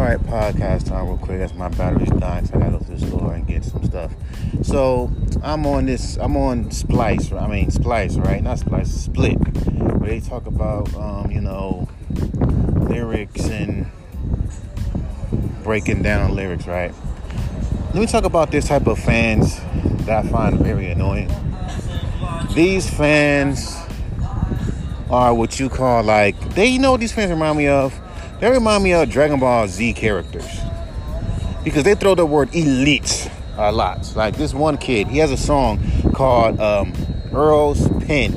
Alright, podcast time real quick. That's my battery's dying, so I gotta go to the store and get some stuff. So I'm on Spliqe, where they talk about lyrics and breaking down lyrics, right? Let me talk about this type of fans that I find very annoying. These fans are what you call these fans remind me of. They remind me of Dragon Ball Z characters because they throw the word elite a lot. Like this one kid, he has a song called Earl's Pen,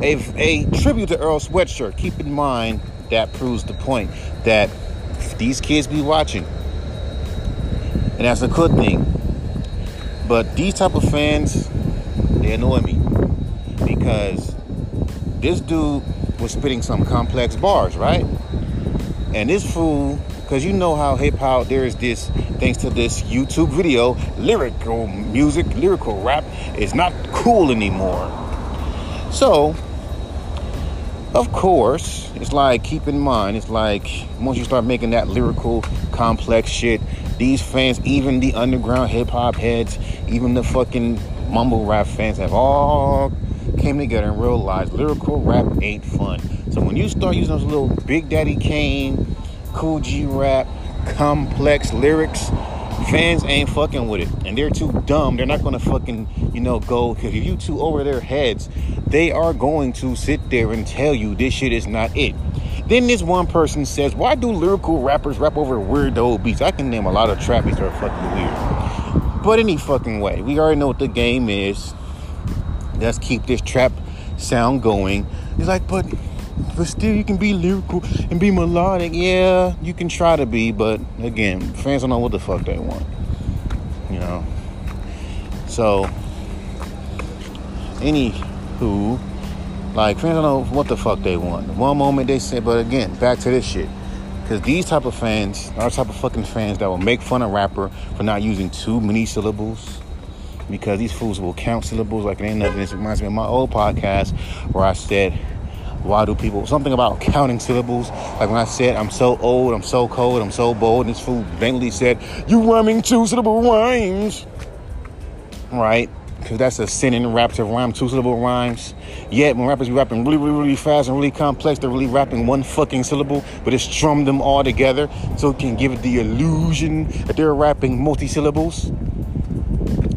a tribute to Earl Sweatshirt. Keep in mind that proves the point that these kids be watching, and that's a good thing. But these type of fans, they annoy me because this dude was spitting some complex bars, right? And this fool, because you know how hip-hop, there is this, thanks to this YouTube video, lyrical rap is not cool anymore. So, of course, keep in mind, once you start making that lyrical, complex shit, these fans, even the underground hip-hop heads, even the fucking mumble rap fans have all came together and realized lyrical rap ain't fun. So when you start using those little Big Daddy Kane, Cool G Rap, complex lyrics, fans ain't fucking with it. And they're too dumb. They're not going to fucking, go. Because if you too over their heads, they are going to sit there and tell you this shit is not it. Then this one person says, why do lyrical rappers rap over weirdo beats? I can name a lot of trap beats that are fucking weird. But any fucking way, we already know what the game is. Let's keep this trap sound going. He's like, but still you can be lyrical and be melodic. Yeah, you can try to be, but again, fans don't know what the fuck they want. So anywho, fans don't know what the fuck they want. One moment they say, but again, back to this shit. Because these type of fans are the type of fucking fans that will make fun of rapper for not using too many syllables. Because these fools will count syllables like it ain't nothing. This reminds me of my old podcast where I said, why do people... Something about counting syllables. Like when I said, I'm so old, I'm so cold, I'm so bold. And this fool Bentley said, you rhyming two-syllable rhymes. Right? Because that's a sin in rap to rhyme two-syllable rhymes. Yet when rappers be rapping really, really, really fast and really complex, they're really rapping one fucking syllable. But it's strummed them all together so it can give the illusion that they're rapping multi-syllables.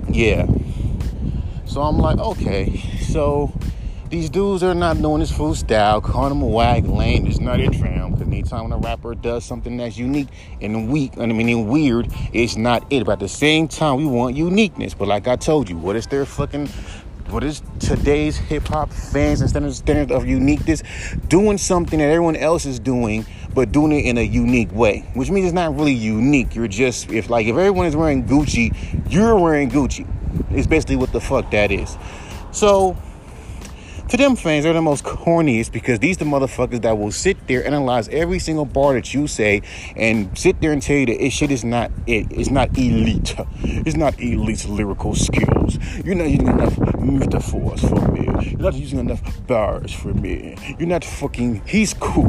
Yeah. So I'm like, okay. So these dudes are not knowing this food style, calling them a wag lame. It's not it, fam. Because anytime when a rapper does something that's unique and weird, it's not it. But at the same time, we want uniqueness. But like I told you, what is today's hip hop fans and standards of uniqueness? Doing something that everyone else is doing, but doing it in a unique way, which means it's not really unique. You're just, if everyone is wearing Gucci, you're wearing Gucci. It's basically what the fuck that is. So to them fans, they're the most corniest because these the motherfuckers that will sit there, analyze every single bar that you say, and sit there and tell you that this shit is not it. It's not elite. It's not elite lyrical skills. You're not using enough metaphors for me. You're not using enough bars for me. You're not fucking... He's cool.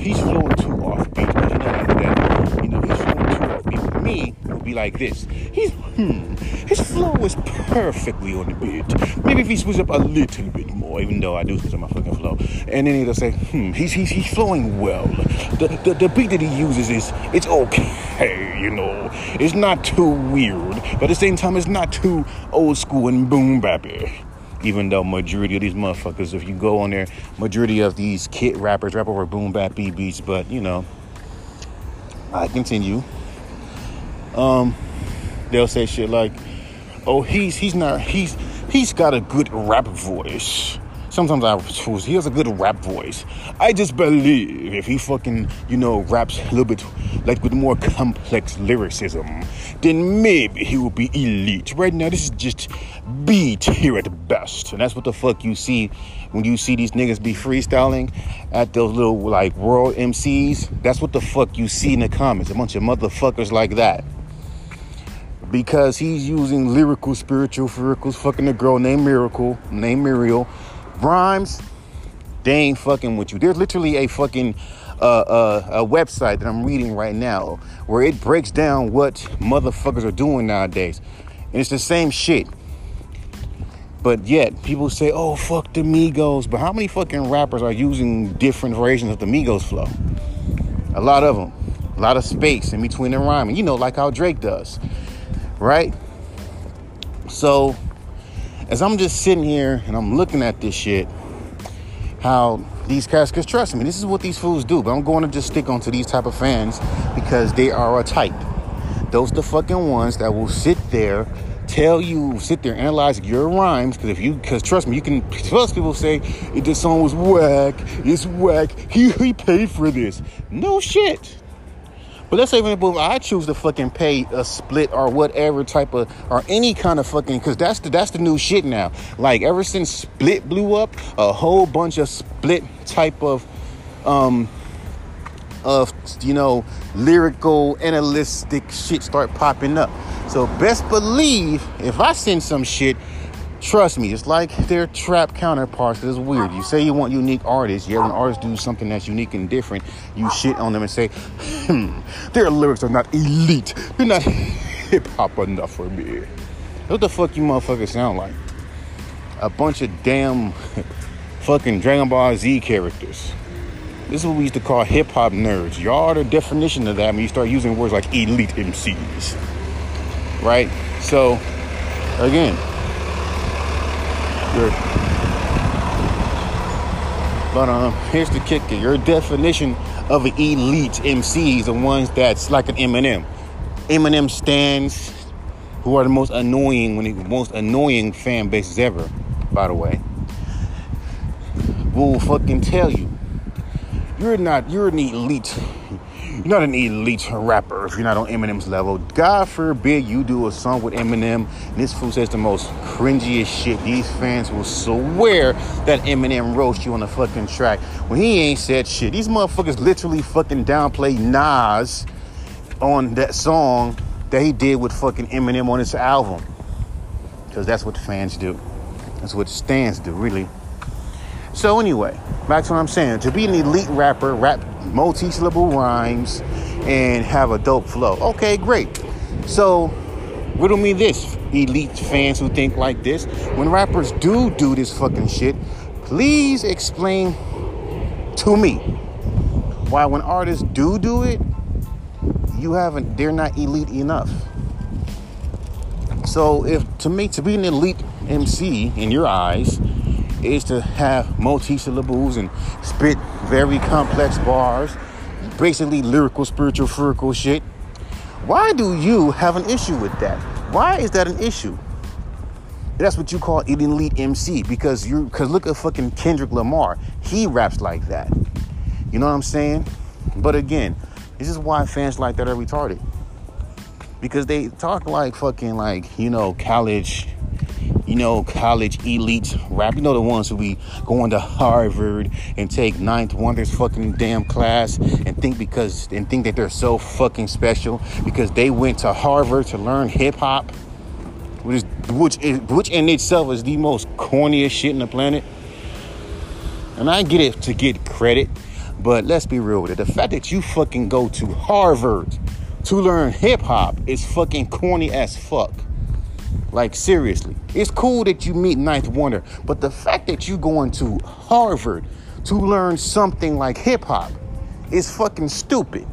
He's flowing too offbeat. But not like that. He's flowing too offbeat. For me, it would be like this. His flow is perfectly on the beat. Maybe if he switches up a little bit more, even though I do switch up my fucking flow. And then he'll say, he's flowing well. The beat that he uses it's okay, It's not too weird. But at the same time, it's not too old school and boom bappy. Even though majority of these motherfuckers, if you go on there, majority of these kid rappers rap over boom bappy beats. But, I continue. They'll say shit like, oh, he's got a good rap voice. Sometimes I choose, he has a good rap voice. I just believe if he fucking, raps a little bit, with more complex lyricism, then maybe he will be elite. Right now, this is just beat here at best. And that's what the fuck you see when you see these niggas be freestyling at those little, world MCs. That's what the fuck you see in the comments. A bunch of motherfuckers like that. Because he's using lyrical, spiritual, furicals, fucking a girl named Muriel. Rhymes, they ain't fucking with you. There's literally a fucking a website that I'm reading right now where it breaks down what motherfuckers are doing nowadays. And it's the same shit. But yet, people say, oh, fuck the Migos. But how many fucking rappers are using different variations of the Migos flow? A lot of them. A lot of space in between the rhyming. You know, like how Drake does. Right? So, as I'm just sitting here and I'm looking at this shit, how these cats, because trust me, this is what these fools do. But I'm going to just stick onto these type of fans because they are a type. Those the fucking ones that will sit there, tell you, sit there, analyze your rhymes. Because trust me, you can, plus people say, this song was whack, it's whack, he paid for this. No shit. But let's say, for example, I choose to fucking pay a split or whatever type of, or any kind of fucking, because that's the new shit now. Like, ever since Split blew up, a whole bunch of Split type of, you know, lyrical, analytic shit start popping up. So best believe, if I send some shit, trust me, it's like their trap counterparts. It's weird. You say you want unique artists. Yeah, when artists do something that's unique and different, you shit on them and say, their lyrics are not elite. They're not hip-hop enough for me. What the fuck you motherfuckers sound like? A bunch of damn fucking Dragon Ball Z characters. This is what we used to call hip-hop nerds. Y'all are the definition of that when you start using words like elite MCs. Right? So, again, but here's the kicker. Your definition of an elite MC is the ones that's like an Eminem. Eminem stands, who are the most annoying, fan bases ever, by the way, will fucking tell you, you're not an elite rapper if you're not on Eminem's level. God forbid you do a song with Eminem. This fool says the most cringiest shit. These fans will swear that Eminem roast you on a fucking track when he ain't said shit. These motherfuckers literally fucking downplay Nas on that song that he did with fucking Eminem on his album. Because that's what fans do. That's what stans do, really. So anyway, back to what I'm saying. To be an elite rapper, rap multi-syllable rhymes and have a dope flow. Okay, great. So, riddle me this, elite fans who think like this. When rappers do this fucking shit, please explain to me why when artists do it, they're not elite enough. So, to be an elite MC in your eyes is to have multi-syllables and spit very complex bars, basically lyrical, spiritual, frugal shit. Why do you have an issue with that? Why is that an issue? That's what you call an elite MC, because look at fucking Kendrick Lamar. He raps like that. You know what I'm saying? But again, this is why fans like that are retarded, because they talk like fucking, like, you know, college elite rap. You know, the ones who be going to Harvard and take Ninth Wonder's fucking damn class and think that they're so fucking special because they went to Harvard to learn hip hop, which in itself is the most corniest shit on the planet. And I get it to get credit, but let's be real with it. The fact that you fucking go to Harvard to learn hip hop is fucking corny as fuck. Like, seriously, it's cool that you meet Ninth Wonder, but the fact that you going to Harvard to learn something like hip hop is fucking stupid.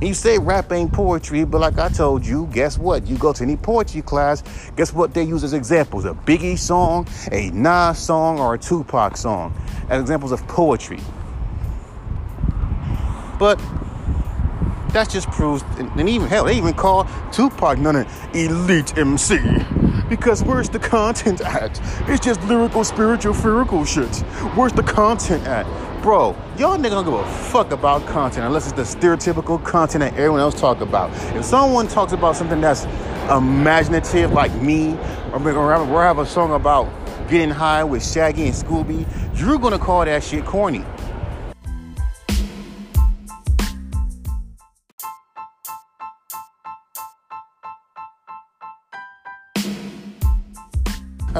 You say rap ain't poetry, but like I told you, guess what? You go to any poetry class, guess what they use as examples? A Biggie song, a Nas song, or a Tupac song as examples of poetry. But that just proves, and even hell, they even call Tupac not an elite MC, because where's the content at? It's just lyrical, spiritual, lyrical shit. Where's the content at? Bro, y'all niggas don't give a fuck about content unless it's the stereotypical content that everyone else talk about. If someone talks about something that's imaginative like me, or have a song about getting high with Shaggy and Scooby, you're gonna call that shit corny.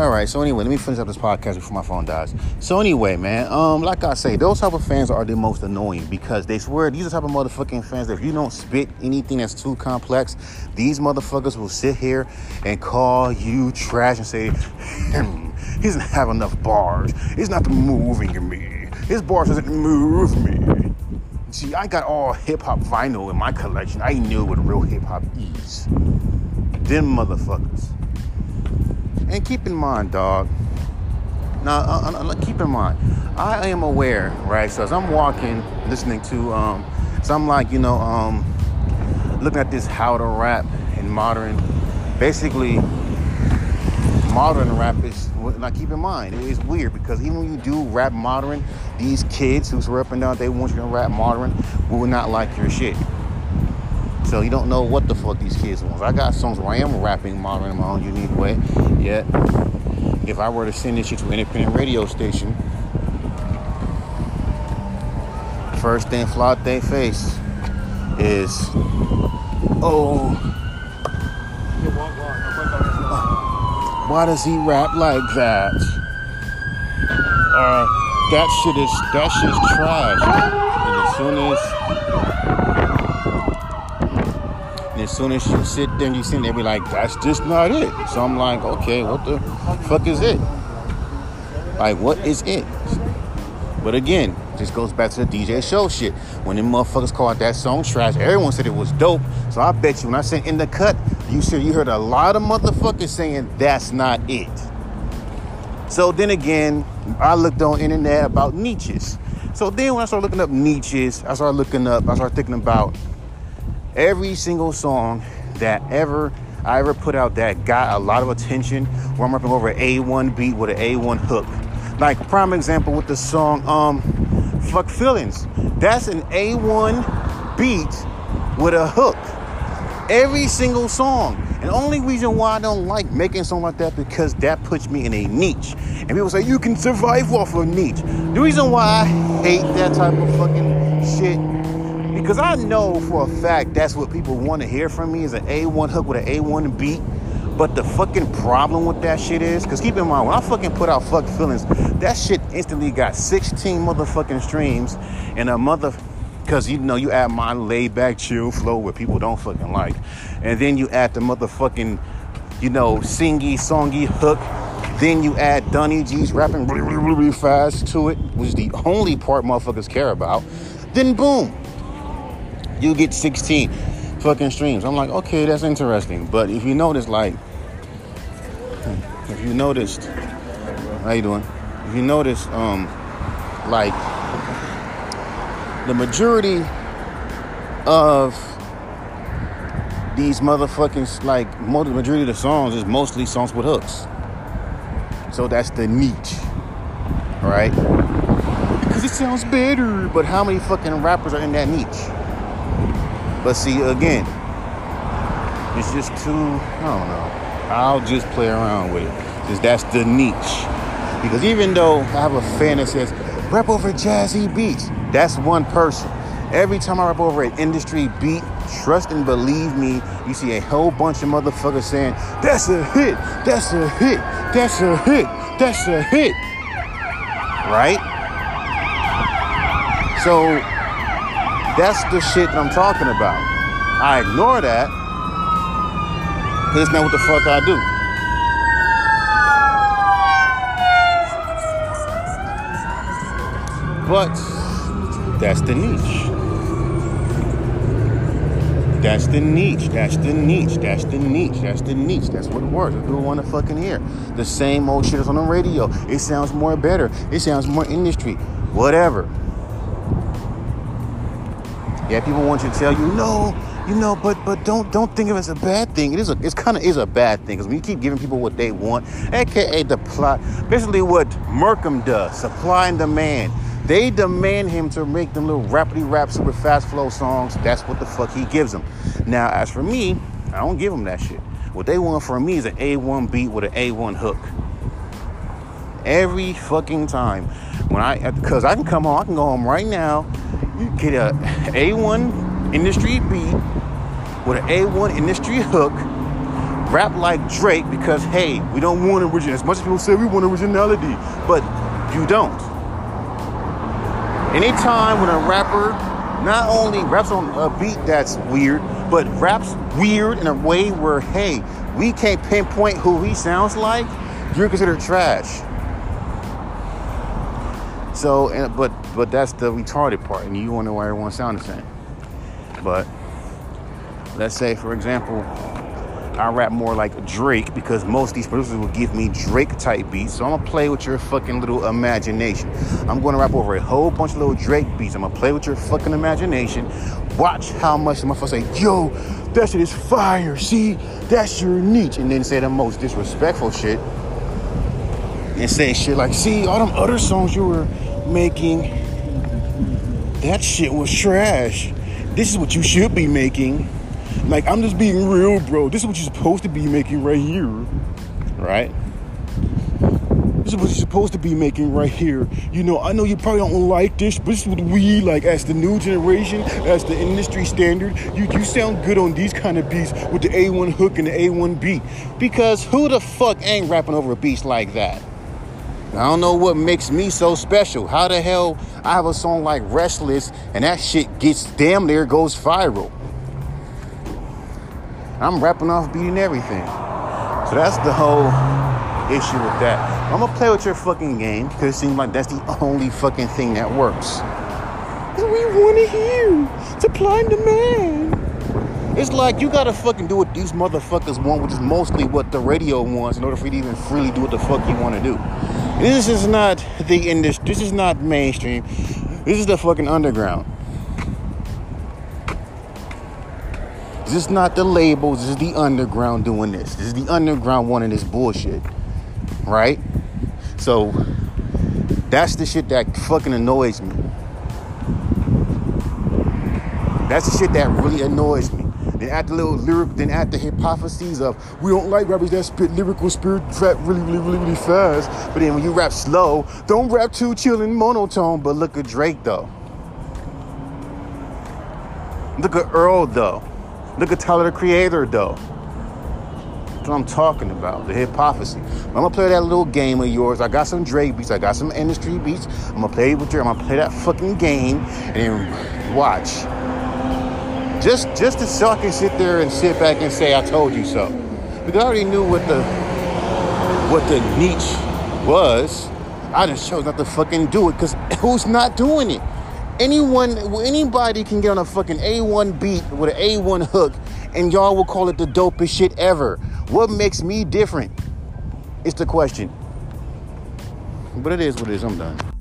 All right, so anyway, let me finish up this podcast before my phone dies. So anyway, man, like I say, those type of fans are the most annoying because they swear these are the type of motherfucking fans that if you don't spit anything that's too complex, these motherfuckers will sit here and call you trash and say, he doesn't have enough bars. It's not moving me. His bars doesn't move me. See, I got all hip-hop vinyl in my collection. I knew what real hip-hop is. Them motherfuckers. And keep in mind, dog. Now, keep in mind, I am aware, right? So as I'm walking, listening to, so I'm like, you know, looking at this how to rap and modern. Basically, modern rap is, now keep in mind, it is weird because even when you do rap modern, these kids who's rapping down, they want you to rap modern, will not like your shit. So you don't know what the fuck these kids want. I got songs where I am rapping modern in my own unique way, yet if I were to send this shit to an independent radio station, first thing flout they face is, why does he rap like that? Or that shit is trash. And as soon as you sit there and you sing, they be like, that's just not it. So I'm like, okay, what the fuck is it? Like, what is it? But again, just goes back to the DJ show shit. When them motherfuckers called that song trash, everyone said it was dope. So I bet you when I said in the cut, you heard a lot of motherfuckers saying that's not it. So then again, I looked on internet about niches. So then when I started looking up niches, I started thinking about every single song that I ever put out that got a lot of attention where I'm rapping over an A1 beat with an A1 hook. Like prime example with the song Fuck Feelings. That's an A1 beat with a hook. Every single song. And the only reason why I don't like making a song like that because that puts me in a niche. And people say you can survive off of a niche. The reason why I hate that type of fucking shit, because I know for a fact that's what people want to hear from me is an A1 hook with an A1 beat. But the fucking problem with that shit is, because keep in mind, when I fucking put out Fuck Feelings, that shit instantly got 16 motherfucking streams and a mother... Because, you know, you add my laid-back chill flow where people don't fucking like. And then you add the motherfucking, you know, singy, songy hook. Then you add Donny G's rapping really, really, really fast to it, which is the only part motherfuckers care about. Then, boom, you get 16 fucking streams. I'm like, okay, that's interesting. But if you notice, like... If you noticed, how you doing? If you notice, like the majority of these motherfucking, like the majority of the songs is mostly songs with hooks. So that's the niche, right? Because it sounds better, but how many fucking rappers are in that niche? But see, again, it's just too, I don't know. I'll just play around with it because that's the niche. Because even though I have a fan that says rap over jazzy beats, that's one person. Every time I rap over an industry beat, trust and believe me, you see a whole bunch of motherfuckers saying that's a hit, that's a hit, that's a hit, that's a hit, right? So that's the shit that I'm talking about. I ignore that. Cause it's not what the fuck I do. But that's the niche. That's the niche. That's the niche. That's the niche. That's the niche. That's what works. That's what people want to fucking hear. The same old shit is on the radio. It sounds more better. It sounds more industry. Whatever. Yeah, people want you to tell you no. You know, but don't think of it as a bad thing. It's kind of a bad thing because when you keep giving people what they want, aka the plot, basically what Merkum does, supply and demand. They demand him to make them little rapidly rap super fast flow songs. That's what the fuck he gives them. Now, as for me, I don't give them that shit. What they want from me is an A1 beat with an A1 hook. Every fucking time, because I can come home, I can go home right now, get a A1 industry beat with an A1 industry hook, rap like Drake because, hey, we don't want originality. As much as people say we want originality, but you don't. Anytime when a rapper not only raps on a beat that's weird, but raps weird in a way where, hey, we can't pinpoint who he sounds like, you're considered trash. So, but that's the retarded part, and you wonder why everyone sounds the same. But let's say, for example, I rap more like Drake because most of these producers will give me Drake-type beats. So I'm going to play with your fucking little imagination. I'm going to rap over a whole bunch of little Drake beats. I'm going to play with your fucking imagination. Watch how much the motherfucker say, yo, that shit is fire. See, that's your niche. And then say the most disrespectful shit. And say shit like, see, all them other songs you were making, that shit was trash. This is what you should be making. Like, I'm just being real, bro. This is what you're supposed to be making right here. Right? This is what you're supposed to be making right here. You know, I know you probably don't like this, but this is what we, like, as the new generation, as the industry standard, you sound good on these kind of beats with the A1 hook and the A1 beat. Because who the fuck ain't rapping over beats like that? I don't know what makes me so special. How the hell I have a song like Restless and that shit gets damn near goes viral. I'm rapping off beat and everything. So that's the whole issue with that. I'm gonna play with your fucking game because it seems like that's the only fucking thing that works. We want to hear supply and demand. It's like you gotta fucking do what these motherfuckers want, which is mostly what the radio wants in order for you to even freely do what the fuck you want to do. This is not the industry. This is not mainstream. This is the fucking underground. This is not the labels. This is the underground doing this. This is the underground wanting this bullshit. Right? So, that's the shit that fucking annoys me. That's the shit that really annoys me. Then add the little lyric, then add the hypotheses of we don't like rappers that spit lyrical spirit trap really fast. But then when you rap slow, don't rap too chill and monotone. But look at Drake though. Look at Earl though. Look at Tyler, the Creator though. That's what I'm talking about, the hypocrisy. I'm gonna play that little game of yours. I got some Drake beats, I got some industry beats. I'm gonna play it with you. I'm gonna play that fucking game and watch. Just to so I can sit there and sit back and say I told you so. Because I already knew what the niche was. I just chose not to fucking do it because who's not doing it? Anybody can get on a fucking A1 beat with an A1 hook and y'all will call it the dopest shit ever. What makes me different? It's the question. But it is what it is. I'm done.